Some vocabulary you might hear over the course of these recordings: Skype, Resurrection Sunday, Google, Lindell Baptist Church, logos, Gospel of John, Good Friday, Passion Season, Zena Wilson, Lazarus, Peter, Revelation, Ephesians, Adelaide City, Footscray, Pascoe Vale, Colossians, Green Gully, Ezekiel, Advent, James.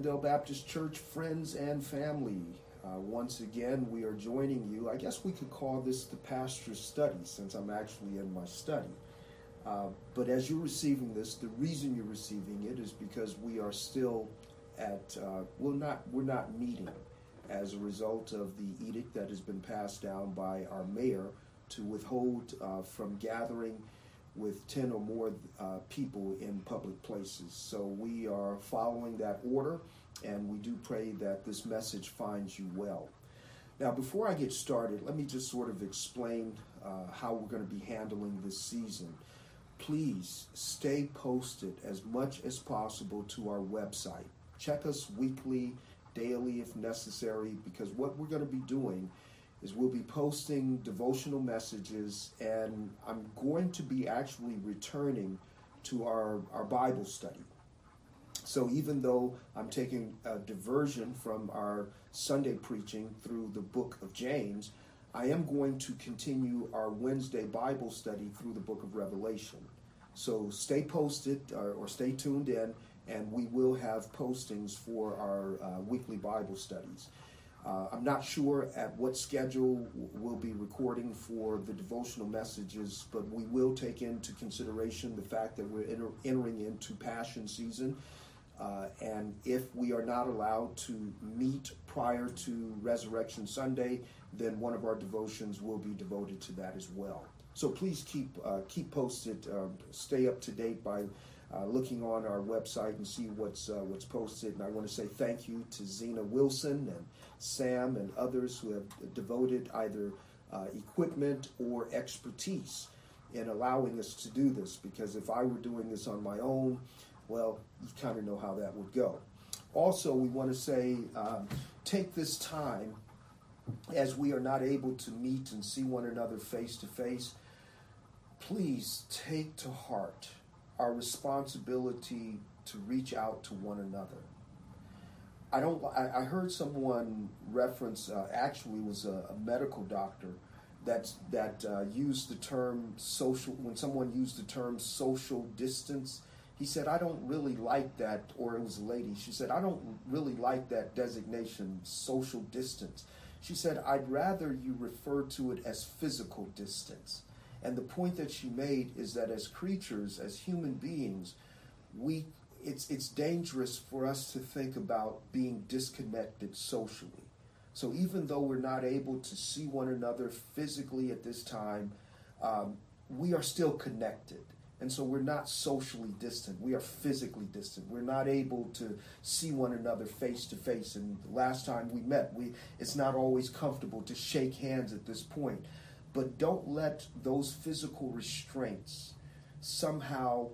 Lindell Baptist Church friends and family. Once again, we are joining you. I guess we could call this the pastor's study, since I'm actually in my study. But as you're receiving this, the reason you're receiving it is because we are still at, we're not meeting as a result of the edict that has been passed down by our mayor to withhold from gathering with 10 or more people in public places. So we are following that order, and we do pray that this message finds you well. Now, before I get started, let me just sort of explain how we're going to be handling this season. Please stay posted as much as possible to our website. Check us weekly, daily if necessary, because what we're going to be doing is we'll be posting devotional messages, and I'm going to be actually returning to our Bible study. So even though I'm taking a diversion from our Sunday preaching through the book of James, I am going to continue our Wednesday Bible study through the book of Revelation. So stay posted or stay tuned in, and we will have postings for our weekly Bible studies. I'm not sure at what schedule we'll be recording for the devotional messages, but we will take into consideration the fact that we're entering into Passion Season. And if we are not allowed to meet prior to Resurrection Sunday, then one of our devotions will be devoted to that as well. So please keep posted, stay up to date by looking on our website and see what's posted. And I want to say thank you to Zena Wilson and Sam and others who have devoted either equipment or expertise in allowing us to do this, because if I were doing this on my own, well, you kind of know how that would go. Also, we want to say take this time, as we are not able to meet and see one another face to face, please take to heart our responsibility to reach out to one another. I heard someone reference, actually was a medical doctor that used the term social, when someone used the term social distance, he said, I don't really like that, or it was a lady, she said, I don't really like that designation, social distance. She said, I'd rather you refer to it as physical distance. And the point that she made is that as creatures, as human beings, it's dangerous for us to think about being disconnected socially. So even though we're not able to see one another physically at this time, we are still connected. And so we're not socially distant. We are physically distant. We're not able to see one another face to face. And the last time we met, it's not always comfortable to shake hands at this point. But don't let those physical restraints somehow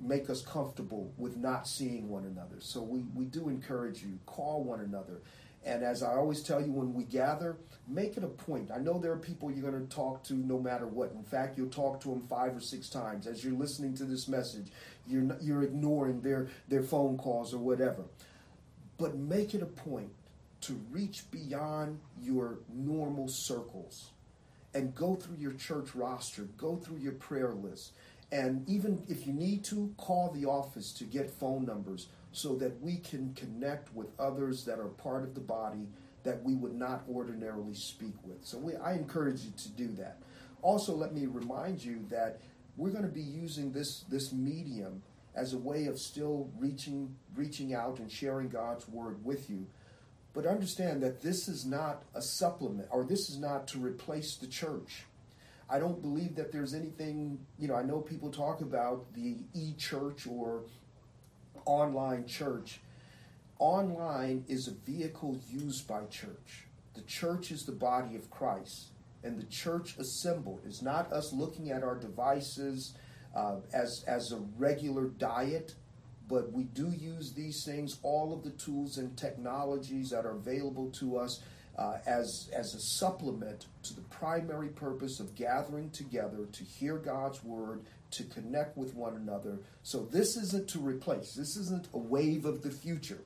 make us comfortable with not seeing one another. So we do encourage you, call one another. And as I always tell you, when we gather, make it a point. I know there are people you're going to talk to no matter what. In fact, you'll talk to them 5 or 6 times. As you're listening to this message, you're ignoring their phone calls or whatever. But make it a point to reach beyond your normal circles and go through your church roster, go through your prayer list. And even if you need to, call the office to get phone numbers so that we can connect with others that are part of the body that we would not ordinarily speak with. So I encourage you to do that. Also, let me remind you that we're going to be using this medium as a way of still reaching out and sharing God's word with you. But understand that this is not a supplement, or this is not to replace the church. I don't believe that there's anything, I know people talk about the e-church or online church. Online is a vehicle used by church. The church is the body of Christ, and the church assembled is not us looking at our devices as a regular diet, but we do use these things, all of the tools and technologies that are available to us as a supplement to the primary purpose of gathering together to hear God's word, to connect with one another. So this isn't to replace. This isn't a wave of the future.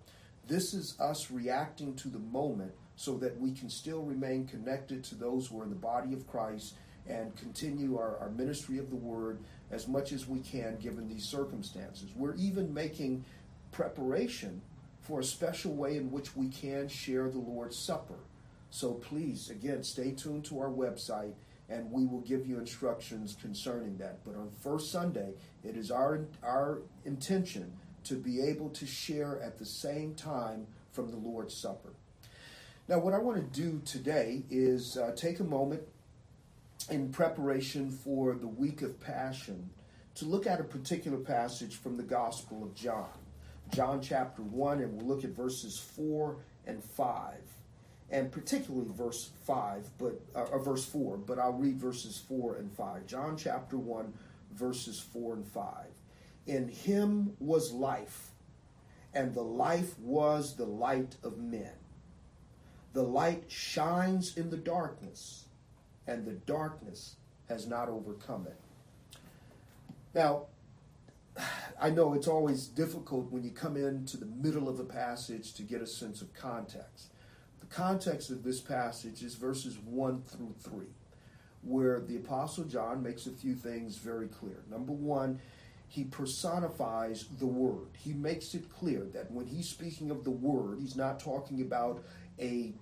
This is us reacting to the moment so that we can still remain connected to those who are in the body of Christ and continue our ministry of the word as much as we can given these circumstances. We're even making preparation for a special way in which we can share the Lord's Supper. So please, again, stay tuned to our website, and we will give you instructions concerning that. But on first Sunday, it is our intention to be able to share at the same time from the Lord's Supper. Now, what I want to do today is take a moment in preparation for the week of Passion to look at a particular passage from the Gospel of John. John chapter 1, and we'll look at verses 4 and 5, and particularly verse 4, but I'll read verses 4 and 5. John chapter 1, verses 4 and 5. In him was life, and the life was the light of men. The light shines in the darkness, and the darkness has not overcome it. Now, I know it's always difficult when you come into the middle of a passage to get a sense of context. The context of this passage is verses 1 through 3, where the Apostle John makes a few things very clear. Number one, he personifies the Word. He makes it clear that when he's speaking of the Word, he's not talking about a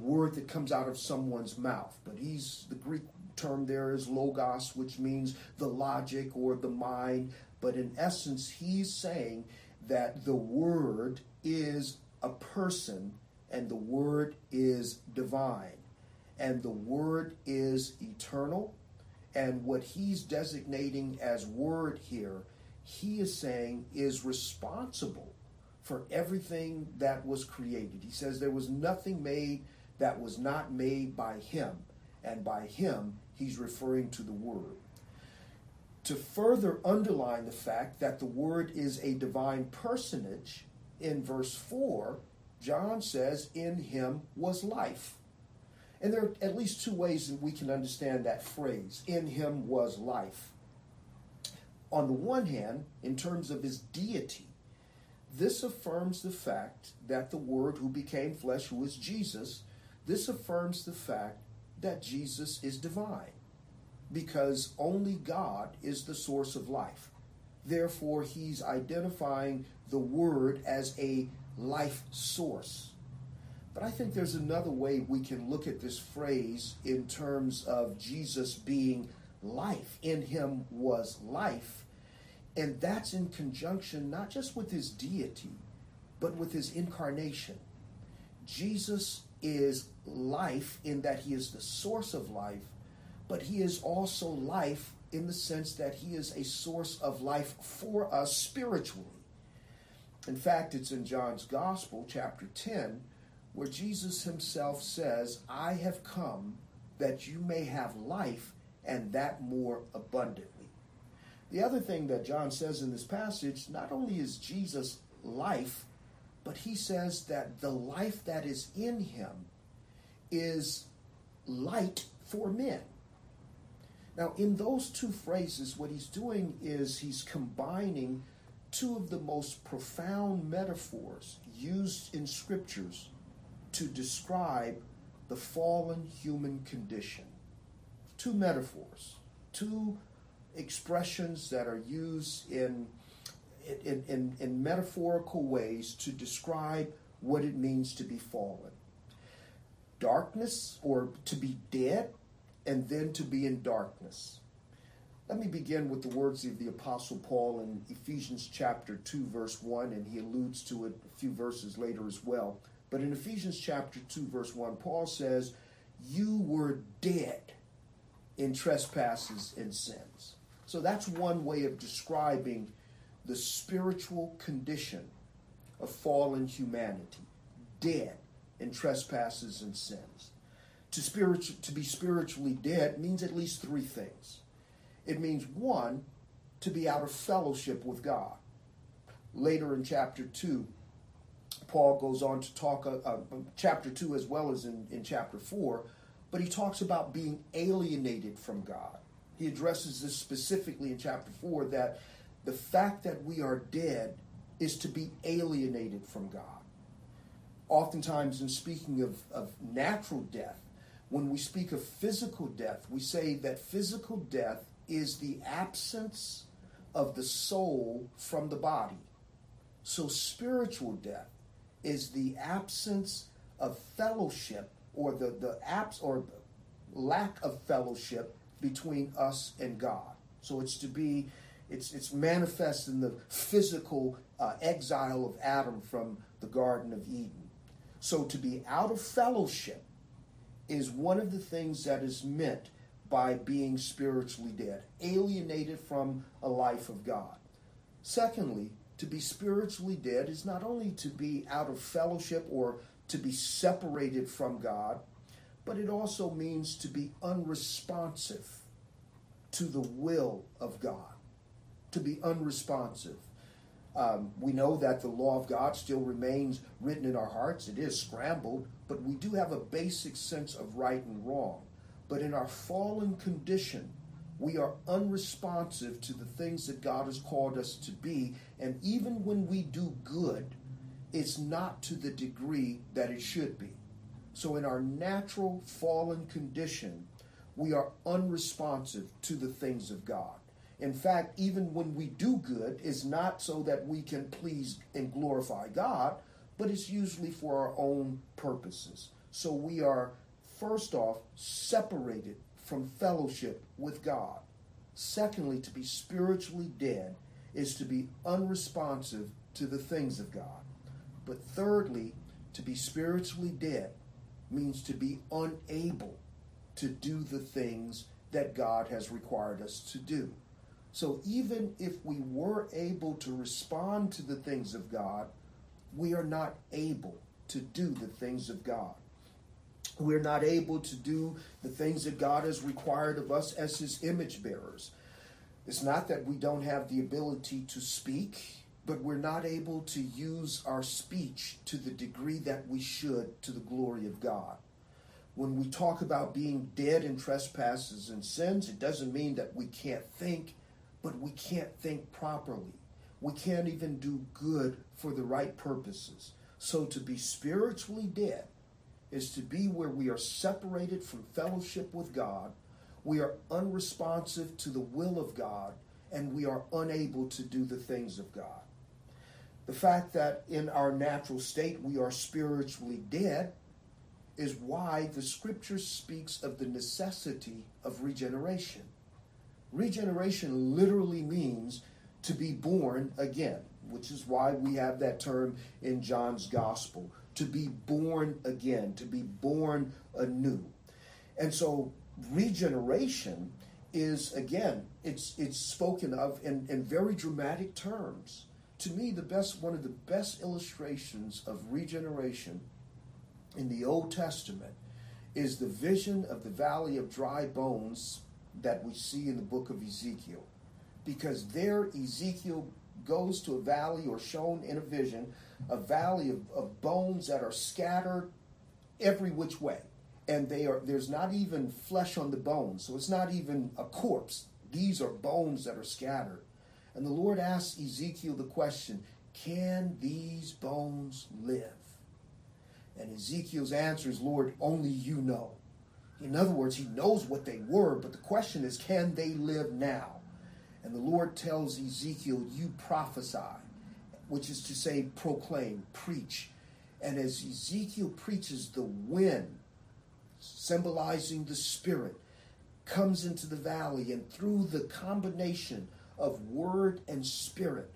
word that comes out of someone's mouth, but the Greek term there is logos, which means the logic or the mind. But in essence, he's saying that the Word is a person, and the Word is divine, and the Word is eternal. And what he's designating as Word here, he is saying is responsible for everything that was created. He says there was nothing made that was not made by him, and by him, he's referring to the Word. To further underline the fact that the Word is a divine personage, in verse 4, John says, in him was life. And there are at least two ways that we can understand that phrase, in him was life. On the one hand, in terms of his deity, this affirms the fact that the Word who became flesh, who is Jesus, this affirms the fact that Jesus is divine, because only God is the source of life. Therefore, he's identifying the Word as a life source. But I think there's another way we can look at this phrase in terms of Jesus being life. In him was life. And that's in conjunction not just with his deity, but with his incarnation. Jesus is life in that he is the source of life, but he is also life in the sense that he is a source of life for us spiritually. In fact, it's in John's Gospel, chapter 10, where Jesus himself says, I have come that you may have life, and that more abundantly. The other thing that John says in this passage, not only is Jesus life, but he says that the life that is in him is light for men. Now, in those two phrases, what he's doing is he's combining two of the most profound metaphors used in scriptures to describe the fallen human condition. Two metaphors, two expressions that are used in metaphorical ways to describe what it means to be fallen. Darkness, or to be dead, and then to be in darkness. Let me begin with the words of the Apostle Paul in Ephesians chapter 2, verse 1, and he alludes to it a few verses later as well. But in Ephesians chapter 2, verse 1, Paul says, you were dead in trespasses and sins. So that's one way of describing the spiritual condition of fallen humanity, dead in trespasses and sins. To be spiritually dead means at least three things. It means, one, to be out of fellowship with God. Later in chapter 2, Paul goes on to talk, chapter 2 as well as in chapter 4, but he talks about being alienated from God. He addresses this specifically in chapter 4, that the fact that we are dead is to be alienated from God. Oftentimes, in speaking of natural death, when we speak of physical death, we say that physical death is the absence of the soul from the body. So spiritual death is the absence of fellowship, or the lack of fellowship between us and God. So it's to be, it's manifest in the physical exile of Adam from the Garden of Eden. So to be out of fellowship is one of the things that is meant by being spiritually dead, alienated from a life of God. Secondly, to be spiritually dead is not only to be out of fellowship or to be separated from God, but it also means to be unresponsive to the will of God, to be unresponsive. We know that the law of God still remains written in our hearts. It is scrambled, but we do have a basic sense of right and wrong. But in our fallen condition, we are unresponsive to the things that God has called us to be. And even when we do good, it's not to the degree that it should be. So in our natural fallen condition, we are unresponsive to the things of God. In fact, even when we do good, it's not so that we can please and glorify God, but it's usually for our own purposes. So we are, first off, separated from fellowship with God. Secondly, to be spiritually dead is to be unresponsive to the things of God. But thirdly, to be spiritually dead means to be unable to do the things that God has required us to do. So even if we were able to respond to the things of God, we are not able to do the things of God. We're not able to do the things that God has required of us as his image bearers. It's not that we don't have the ability to speak, but we're not able to use our speech to the degree that we should to the glory of God. When we talk about being dead in trespasses and sins, it doesn't mean that we can't think, but we can't think properly. We can't even do good for the right purposes. So to be spiritually dead is to be where we are separated from fellowship with God, we are unresponsive to the will of God, and we are unable to do the things of God. The fact that in our natural state we are spiritually dead is why the scripture speaks of the necessity of regeneration. Regeneration literally means to be born again, which is why we have that term in John's gospel, to be born again, to be born anew. And so regeneration is, again, it's spoken of in very dramatic terms. To me, one of the best illustrations of regeneration in the Old Testament is the vision of the valley of dry bones that we see in the book of Ezekiel. Because there Ezekiel goes to a valley, or shown in a vision, a valley of bones that are scattered every which way. And there's not even flesh on the bones, so it's not even a corpse. These are bones that are scattered. And the Lord asks Ezekiel the question, can these bones live? And Ezekiel's answer is, Lord, only you know. In other words, he knows what they were, but the question is, can they live now? And the Lord tells Ezekiel, you prophesy, which is to say proclaim, preach. And as Ezekiel preaches, the wind, symbolizing the Spirit, comes into the valley, and through the combination of word and Spirit,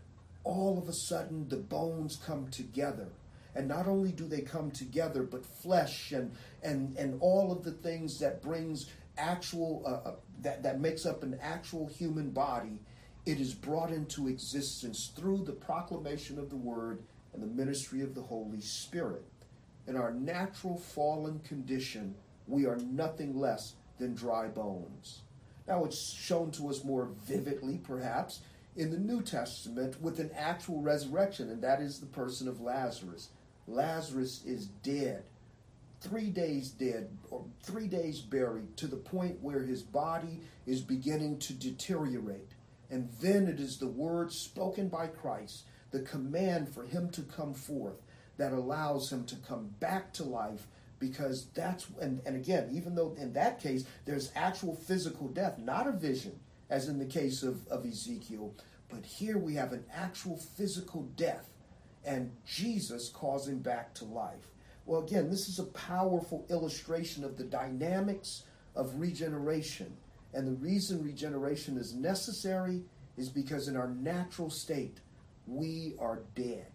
all of a sudden the bones come together. And not only do they come together, but flesh and all of the things that brings actual that makes up an actual human body, it is brought into existence through the proclamation of the word and the ministry of the Holy Spirit. In our natural fallen condition, we are nothing less than dry bones. Now, it's shown to us more vividly, perhaps, in the New Testament with an actual resurrection, and that is the person of Lazarus. Lazarus is dead. 3 days dead, or 3 days buried, to the point where his body is beginning to deteriorate. And then it is the word spoken by Christ, the command for him to come forth, that allows him to come back to life, because that's, and again, even though in that case, there's actual physical death, not a vision, as in the case of Ezekiel, but here we have an actual physical death and Jesus calls him back to life. Well, again, this is a powerful illustration of the dynamics of regeneration. And the reason regeneration is necessary is because in our natural state, we are dead.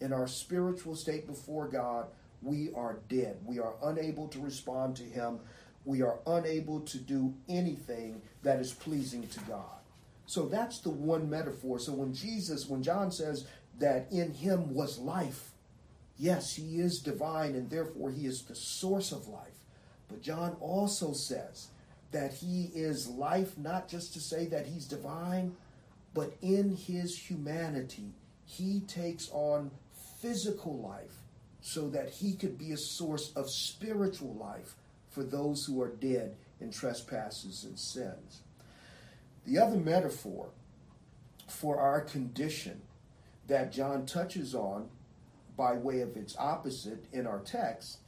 In our spiritual state before God, we are dead. We are unable to respond to him. We are unable to do anything that is pleasing to God. So that's the one metaphor. So when John says that in him was life, yes, he is divine, and therefore he is the source of life. But John also says that he is life, not just to say that he's divine, but in his humanity, he takes on physical life so that he could be a source of spiritual life for those who are dead in trespasses and sins. The other metaphor for our condition that John touches on by way of its opposite in our text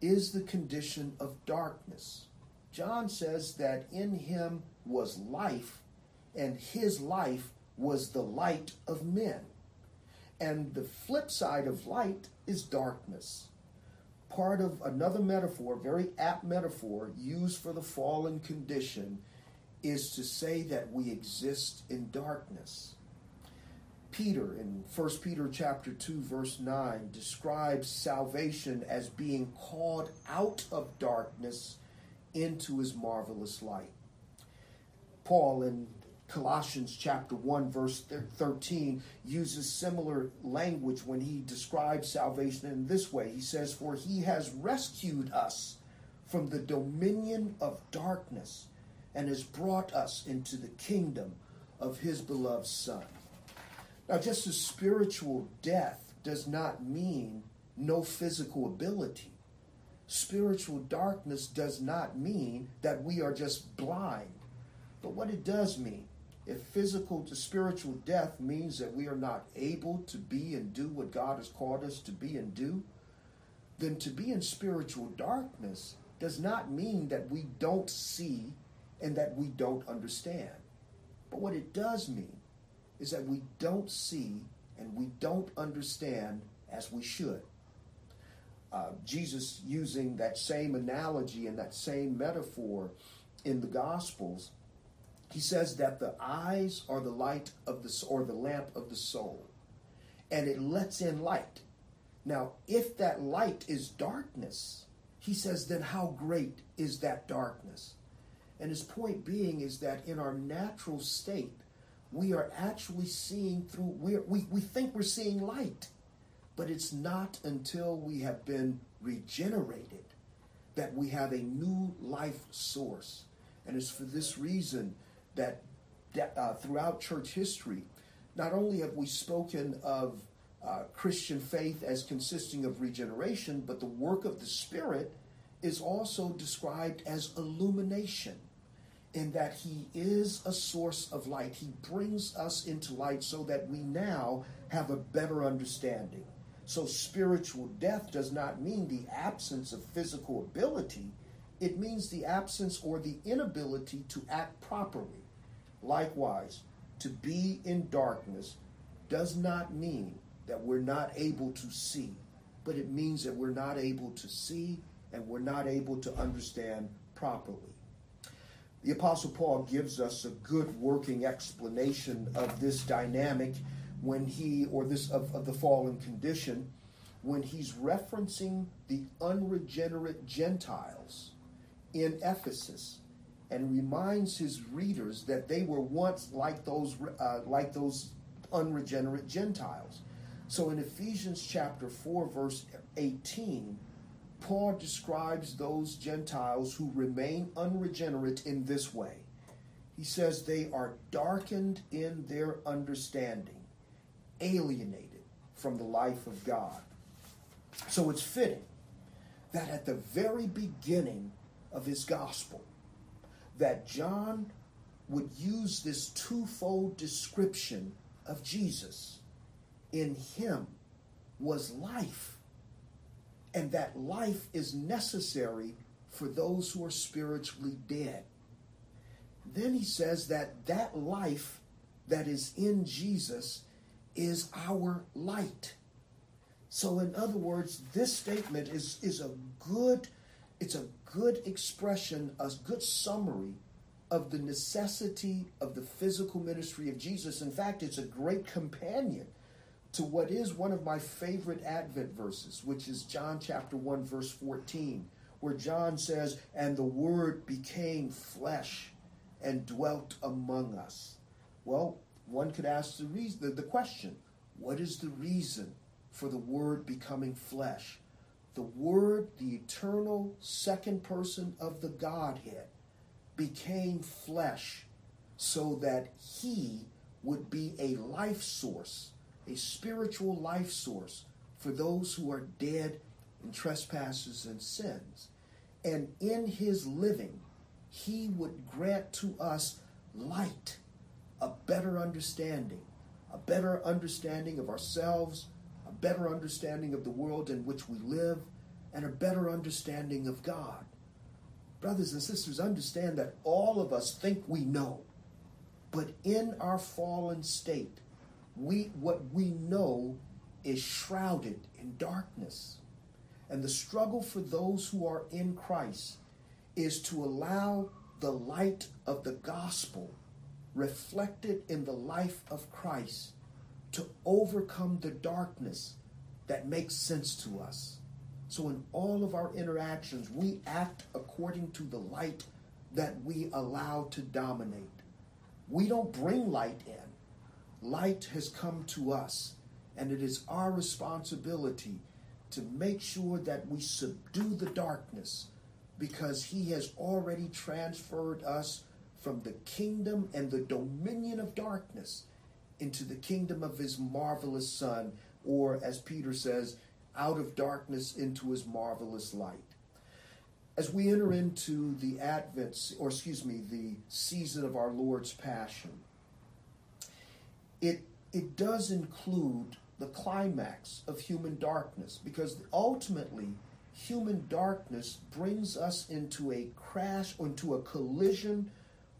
is the condition of darkness. John says that in him was life, and his life was the light of men. And the flip side of light is darkness. Part of another metaphor, very apt metaphor, used for the fallen condition is to say that we exist in darkness. Peter, in 1 Peter chapter 2, verse 9, describes salvation as being called out of darkness into his marvelous light. Paul, in Colossians chapter 1, verse 13, uses similar language when he describes salvation in this way. He says, "For he has rescued us from the dominion of darkness and has brought us into the kingdom of his beloved Son." Now, just as spiritual death does not mean no physical ability, spiritual darkness does not mean that we are just blind. But what it does mean, if physical to spiritual death means that we are not able to be and do what God has called us to be and do, then to be in spiritual darkness does not mean that we don't see and that we don't understand. But what it does mean is that we don't see and we don't understand as we should. Jesus, using that same analogy and that same metaphor in the Gospels, he says that the eyes are the light of the lamp of the soul, and it lets in light. Now, if that light is darkness, he says, then how great is that darkness? And his point being is that in our natural state, we are actually seeing through, we think we're seeing light, but it's not until we have been regenerated that we have a new life source. And it's for this reason that throughout church history, not only have we spoken of Christian faith as consisting of regeneration, but the work of the Spirit is also described as illumination, in that he is a source of light. He brings us into light so that we now have a better understanding. So spiritual death does not mean the absence of physical ability. It means the absence or the inability to act properly. Likewise, to be in darkness does not mean that we're not able to see, but it means that we're not able to see and we're not able to understand properly. The Apostle Paul gives us a good working explanation of this dynamic when he, or this of the fallen condition, when he's referencing the unregenerate Gentiles in Ephesus, and reminds his readers that they were once like those unregenerate Gentiles. So in Ephesians chapter 4, verse 18, Paul describes those Gentiles who remain unregenerate in this way. He says they are darkened in their understanding, alienated from the life of God. So it's fitting that at the very beginning of his gospel, that John would use this twofold description of Jesus. In him was life. And that life is necessary for those who are spiritually dead. Then he says that that life that is in Jesus is our light. So in other words, this statement is a good expression, a good summary of the necessity of the physical ministry of Jesus. In fact, it's a great companion to what is one of my favorite Advent verses, which is John chapter 1, verse 14, where John says, "And the Word became flesh and dwelt among us." Well, one could ask the reason, the question, what is the reason for the Word becoming flesh? The Word, the eternal second person of the Godhead, became flesh so that he would be a life source, a spiritual life source for those who are dead in trespasses and sins. And in his living, he would grant to us light, a better understanding of ourselves, a better understanding of the world in which we live, and a better understanding of God. Brothers and sisters, understand that all of us think we know, but in our fallen state, what we know is shrouded in darkness. And the struggle for those who are in Christ is to allow the light of the gospel reflected in the life of Christ to overcome the darkness that makes sense to us. So in all of our interactions, we act according to the light that we allow to dominate. We don't bring light in. Light has come to us, and it is our responsibility to make sure that we subdue the darkness, because he has already transferred us from the kingdom and the dominion of darkness into the kingdom of his marvelous Son, or as Peter says, out of darkness into his marvelous light. As we enter into the the season of our Lord's Passion, it does include the climax of human darkness, because ultimately human darkness brings us into a crash, into a collision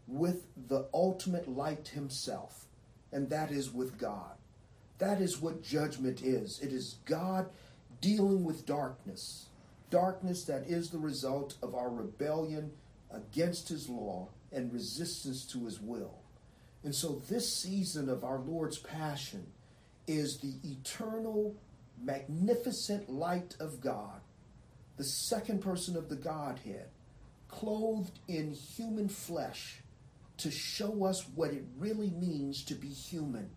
with the ultimate light himself, and that is with God. That is what judgment is. It is God dealing with darkness that is the result of our rebellion against his law and resistance to his will. And so this season of our Lord's Passion is the eternal, magnificent light of God, the second person of the Godhead, clothed in human flesh to show us what it really means to be human.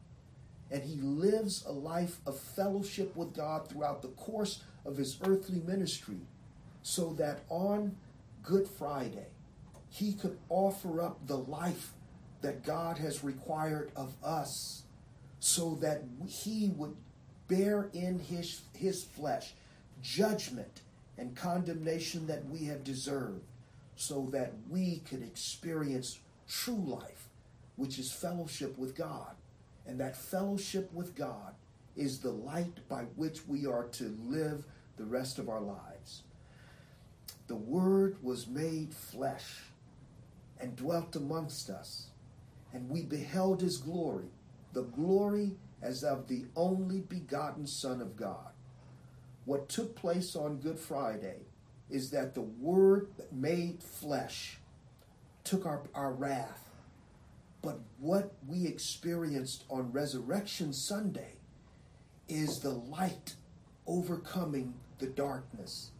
And he lives a life of fellowship with God throughout the course of his earthly ministry, so that on Good Friday, he could offer up the life that God has required of us, so that he would bear in his flesh judgment and condemnation that we have deserved, so that we could experience true life, which is fellowship with God. And that fellowship with God is the light by which we are to live the rest of our lives. The Word was made flesh and dwelt amongst us, and we beheld his glory, the glory as of the only begotten Son of God. What took place on Good Friday is that the Word made flesh took our wrath. But what we experienced on Resurrection Sunday is the light overcoming the darkness.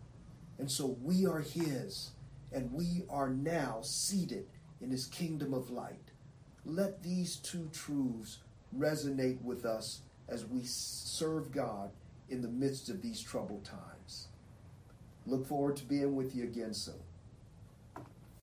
And so we are his, and we are now seated in his kingdom of light. Let these two truths resonate with us as we serve God in the midst of these troubled times. Look forward to being with you again soon.